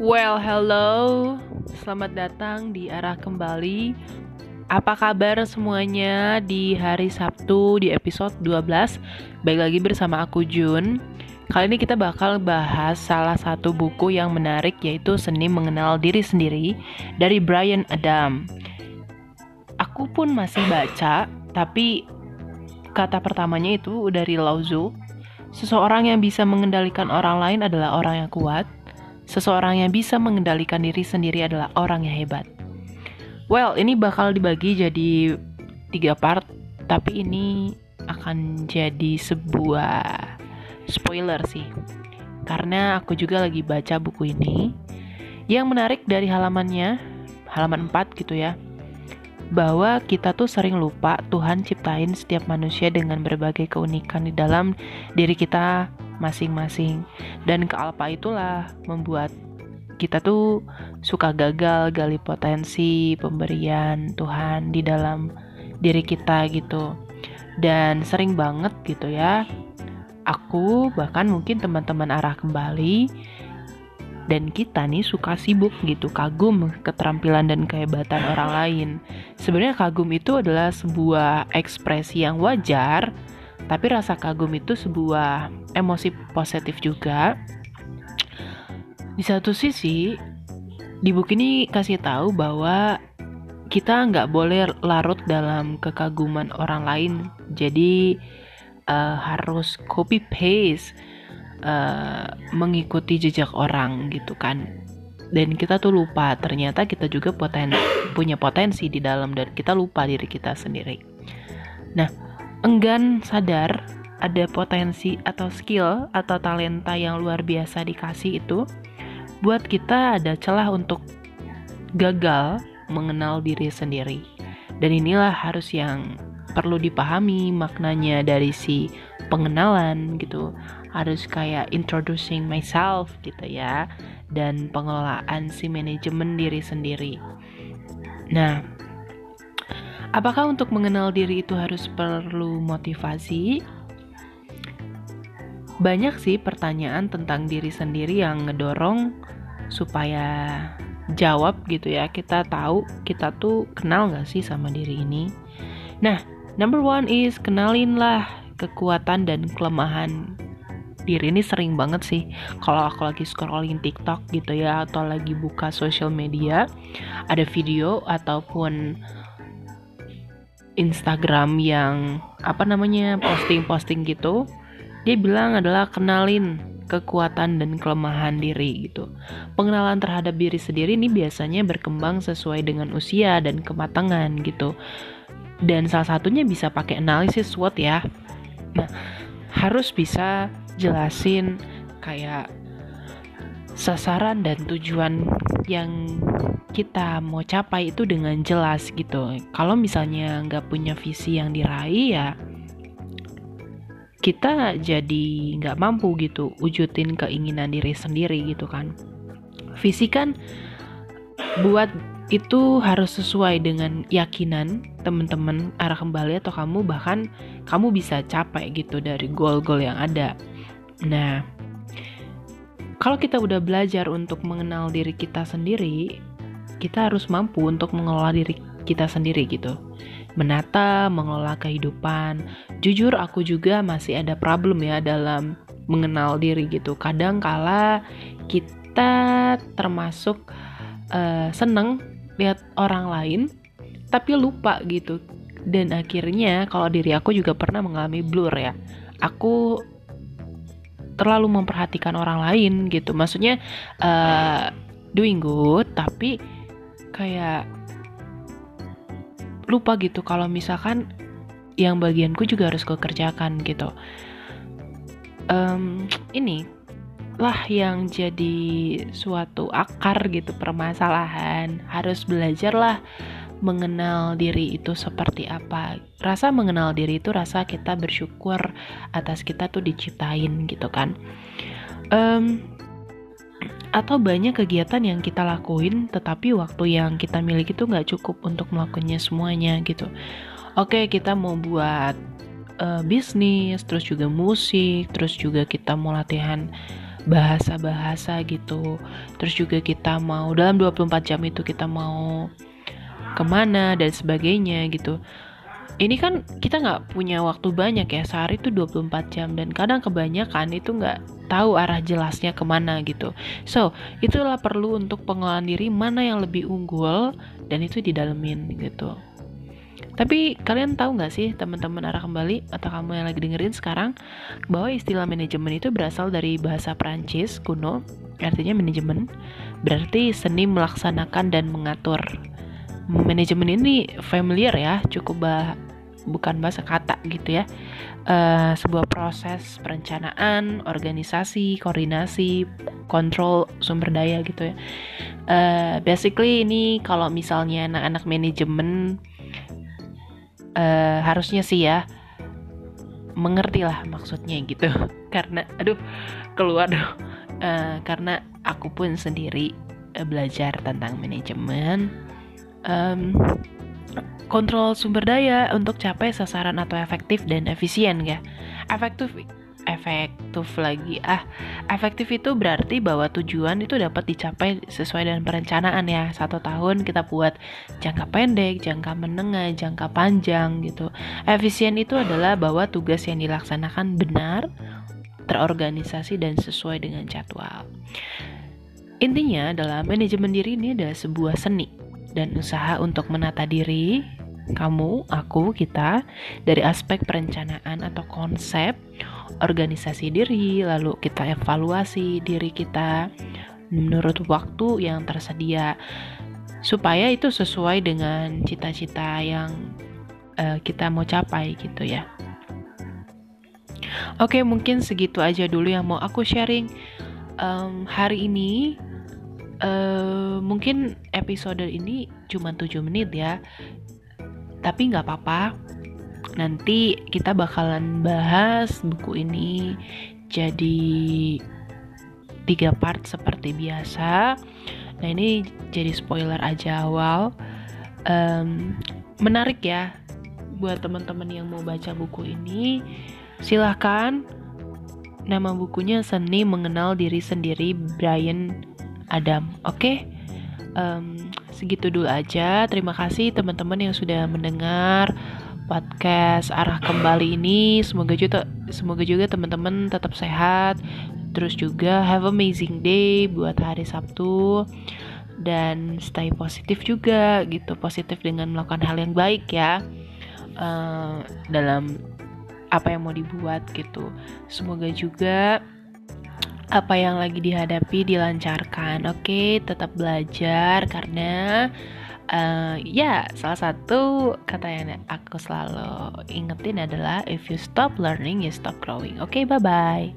Well, hello. Selamat datang di arah kembali. Apa kabar semuanya di hari Sabtu di episode 12? Baik lagi bersama aku Jun. Kali ini kita bakal bahas salah satu buku yang menarik, yaitu Seni Mengenal Diri Sendiri dari Brian Adam. Aku pun masih baca, tapi kata pertamanya itu dari Lao Tzu. Seseorang yang bisa mengendalikan orang lain adalah orang yang kuat. Seseorang yang bisa mengendalikan diri sendiri adalah orang yang hebat. Well, ini bakal dibagi jadi 3 part, tapi ini akan jadi sebuah spoiler sih, karena aku juga lagi baca buku ini. Yang menarik dari halamannya, halaman 4 gitu ya, bahwa kita tuh sering lupa Tuhan ciptain setiap manusia dengan berbagai keunikan di dalam diri kita masing-masing, dan kealpa itulah membuat kita tuh suka gagal gali potensi pemberian Tuhan di dalam diri kita gitu. Dan sering banget gitu ya, aku bahkan mungkin teman-teman arah kembali dan kita nih suka sibuk gitu, kagum keterampilan dan kehebatan orang lain. Sebenarnya kagum itu adalah sebuah ekspresi yang wajar, tapi rasa kagum itu sebuah emosi positif juga. Di satu sisi, di buku ini kasih tahu bahwa kita nggak boleh larut dalam kekaguman orang lain. Jadi harus copy paste, mengikuti jejak orang gitu kan. Dan kita tuh lupa ternyata kita juga punya potensi di dalam, dan kita lupa diri kita sendiri. Nah, enggan sadar ada potensi atau skill atau talenta yang luar biasa dikasih itu buat kita ada celah untuk gagal mengenal diri sendiri. Dan inilah harus yang perlu dipahami maknanya dari si pengenalan gitu. Harus kayak introducing myself gitu ya, dan pengelolaan si manajemen diri sendiri. Nah, apakah untuk mengenal diri itu harus perlu motivasi? Banyak sih pertanyaan tentang diri sendiri yang ngedorong supaya jawab gitu ya. Kita tahu kita tuh kenal gak sih sama diri ini? Nah, number 1 is kenalinlah kekuatan dan kelemahan diri. Ini sering banget sih kalau aku lagi scrolling TikTok gitu ya, atau lagi buka social media, ada video ataupun Instagram yang posting-posting gitu. Dia bilang adalah kenalin kekuatan dan kelemahan diri gitu. Pengenalan terhadap diri sendiri ini biasanya berkembang sesuai dengan usia dan kematangan gitu. Dan salah satunya bisa pakai analisis SWOT ya. Nah, harus bisa jelasin kayak sasaran dan tujuan yang kita mau capai itu dengan jelas gitu. Kalau misalnya nggak punya visi yang diraih, ya kita jadi nggak mampu gitu wujudin keinginan diri sendiri gitu kan. Visi kan buat itu harus sesuai dengan keyakinan teman-teman arah kembali atau kamu, bahkan kamu bisa capai gitu dari goal-goal yang ada. Nah, kalau kita udah belajar untuk mengenal diri kita sendiri, kita harus mampu untuk mengelola diri kita sendiri gitu. Menata, mengelola kehidupan. Jujur aku juga masih ada problem ya dalam mengenal diri gitu. Kadang kala kita termasuk seneng lihat orang lain, tapi lupa gitu. Dan akhirnya kalau diri aku juga pernah mengalami blur ya. Aku terlalu memperhatikan orang lain gitu. Maksudnya doing good, tapi kayak lupa gitu kalau misalkan yang bagianku juga harus kukerjakan gitu. Inilah yang jadi suatu akar gitu permasalahan. Harus belajarlah mengenal diri itu seperti apa. Rasa mengenal diri itu rasa kita bersyukur atas kita tuh diciptain gitu kan. Atau banyak kegiatan yang kita lakuin, tetapi waktu yang kita miliki itu nggak cukup untuk melakukannya semuanya gitu. Oke, kita mau buat bisnis, terus juga musik, terus juga kita mau latihan bahasa-bahasa gitu. Terus juga kita mau dalam 24 jam itu kita mau kemana dan sebagainya gitu. Ini kan kita nggak punya waktu banyak ya, sehari itu 24 jam dan kadang kebanyakan itu nggak tahu arah jelasnya kemana gitu. So, itulah perlu untuk pengelolaan diri mana yang lebih unggul dan itu didalemin gitu. Tapi kalian tahu nggak sih teman-teman arah kembali atau kamu yang lagi dengerin sekarang, bahwa istilah manajemen itu berasal dari bahasa Perancis kuno, artinya manajemen berarti seni melaksanakan dan mengatur. Manajemen ini familiar ya, cukup bukan bahasa kata gitu ya, sebuah proses perencanaan, organisasi, koordinasi, kontrol sumber daya gitu ya. Basically ini kalau misalnya anak-anak manajemen harusnya sih ya mengerti lah maksudnya gitu, karena karena aku pun sendiri belajar tentang manajemen. Kontrol sumber daya untuk capai sasaran atau efektif dan efisien ya. Efektif itu berarti bahwa tujuan itu dapat dicapai sesuai dengan perencanaan ya. 1 tahun kita buat jangka pendek, jangka menengah, jangka panjang gitu. Efisien itu adalah bahwa tugas yang dilaksanakan benar, terorganisasi dan sesuai dengan jadwal. Intinya adalah manajemen diri ini adalah sebuah seni dan usaha untuk menata diri kamu, aku, kita dari aspek perencanaan atau konsep organisasi diri, lalu kita evaluasi diri kita menurut waktu yang tersedia supaya itu sesuai dengan cita-cita yang kita mau capai gitu ya. Oke, mungkin segitu aja dulu yang mau aku sharing hari ini. Mungkin episode ini cuma 7 menit ya, tapi gak apa-apa, nanti kita bakalan bahas buku ini jadi 3 part seperti biasa. Nah ini jadi spoiler aja awal, menarik ya buat teman-teman yang mau baca buku ini, silahkan. Nama bukunya Seni Mengenal Diri Sendiri, Brian Adam. Oke, segitu dulu aja. Terima kasih teman-teman yang sudah mendengar podcast Arah Kembali ini. Semoga juga teman-teman tetap sehat. Terus juga have amazing day buat hari Sabtu dan stay positif juga gitu. Positif dengan melakukan hal yang baik ya, dalam apa yang mau dibuat gitu. Semoga juga apa yang lagi dihadapi dilancarkan. Oke, tetap belajar karena salah satu kata yang aku selalu ingetin adalah if you stop learning, you stop growing. Oke, bye-bye.